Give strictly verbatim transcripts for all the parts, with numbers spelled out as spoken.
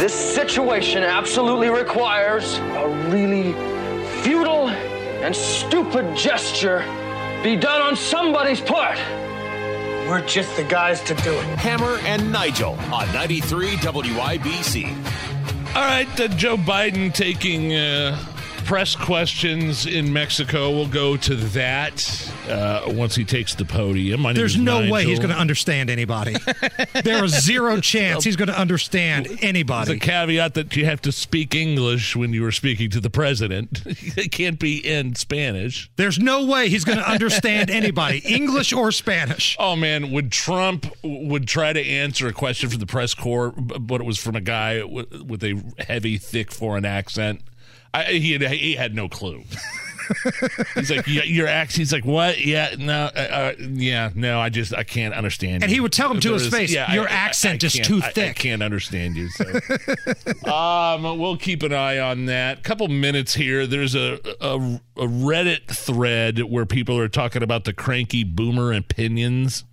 This situation absolutely requires a really futile and stupid gesture be done on somebody's part. We're just the guys to do it. Hammer and Nigel on ninety-three W I B C. All right, uh, Joe Biden taking uh, press questions in Mexico. We'll go to that uh, once he takes the podium. My There's no Nigel. way he's going to understand anybody. There is zero chance he's going to understand anybody. It's a caveat that you have to speak English when you are speaking to the president. It can't be in Spanish. There's no way he's going to understand anybody, English or Spanish. Oh, man, would Trump would try to answer a question from the press corps, but it was from a guy with a heavy, thick foreign accent. I, he, had, he had no clue. He's like, yeah, your accent. He's like, what? Yeah, no, uh, yeah, no. I just, I can't understand. And you. He would tell him to his face, yeah, your I, accent I, I is too thick. I, I can't understand you. So. um, we'll keep an eye on that. Couple minutes here. There's a, a a Reddit thread where people are talking about the cranky boomer opinions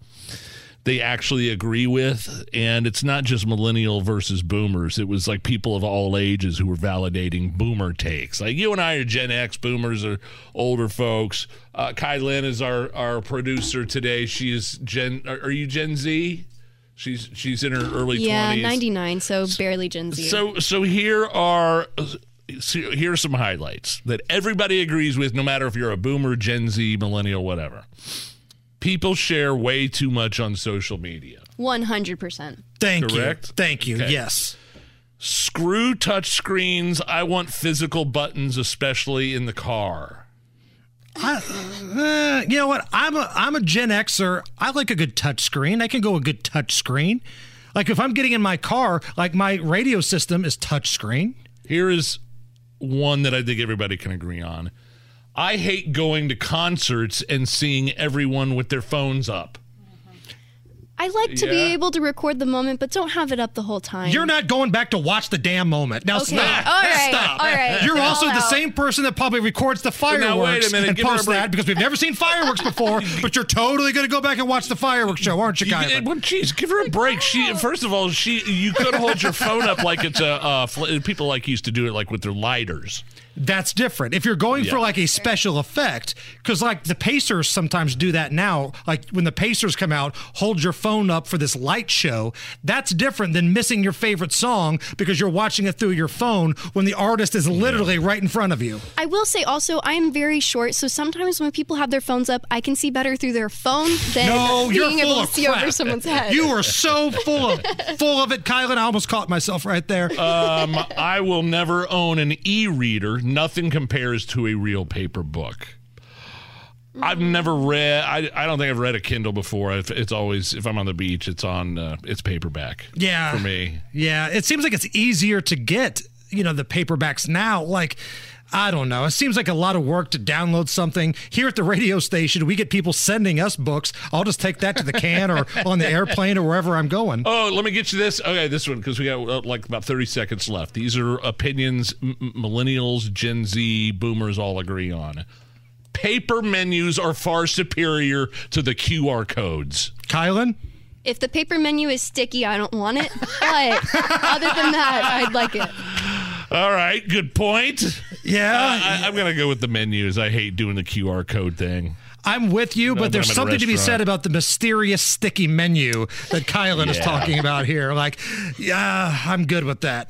they actually agree with, and it's not just millennial versus boomers. It was like people of all ages who were validating boomer takes. Like you and I are Gen X, boomers are older folks. Uh, Kylin is our, our producer today. She is Gen. Are you Gen Z? She's she's in her early yeah, twenties. Yeah, ninety-nine, so barely Gen Z. So so here are here are some highlights that everybody agrees with, no matter if you're a boomer, Gen Z, millennial, whatever. People share way too much on social media. one hundred percent. Thank Correct? you. Thank you. Okay. Yes. Screw touchscreens. I want physical buttons, especially in the car. I, uh, you know what? I'm a I'm a Gen Xer. I like a good touchscreen. I can go a good touchscreen. Like if I'm getting in my car, like my radio system is touchscreen. Here is one that I think everybody can agree on. I hate going to concerts and seeing everyone with their phones up. I like to yeah. be able to record the moment, but don't have it up the whole time. You're not going back to watch the damn moment. Now okay. stop. All right. Stop. All right. You're They're also the out. same person that probably records the fireworks now, and posts that because we've never seen fireworks before, but you're totally going to go back and watch the fireworks show, aren't you, Kylin? Well, geez, give her a break. She, first of all, she you could hold your phone up like it's a uh, fl- people like used to do it like with their lighters. That's different. If you're going yeah. for like a special effect, because like the Pacers sometimes do that now, like when the Pacers come out, hold your phone up for this light show, that's different than missing your favorite song because you're watching it through your phone when the artist is literally yeah. right in front of you. I will say also, I'm very short, so sometimes when people have their phones up, I can see better through their phone than no, being able to see crap. over someone's head. You are so full of, full of it, Kylin. I almost caught myself right there. Um, I will never own an e-reader. Nothing compares to a real paper book. I've never read. I, I don't think I've read a Kindle before. If it's always if I'm on the beach, it's on uh, it's paperback. Yeah, for me. Yeah, it seems like it's easier to get. You know, the paperbacks now. Like, I don't know. It seems like a lot of work to download something. Here at the radio station, we get people sending us books. I'll just take that to the can or on the airplane or wherever I'm going. Oh, let me get you this. Okay, this one, because we got like about thirty seconds left. These are opinions m- millennials, Gen Z, boomers all agree on. Paper menus are far superior to the Q R codes. Kylin? If the paper menu is sticky, I don't want it. But other than that, I'd like it. All right, good point. Yeah. Uh, I, I'm going to go with the menus. I hate doing the Q R code thing. I'm with you, no, but there's something to be said about the mysterious sticky menu that Kylin yeah. is talking about here. Like, yeah, I'm good with that.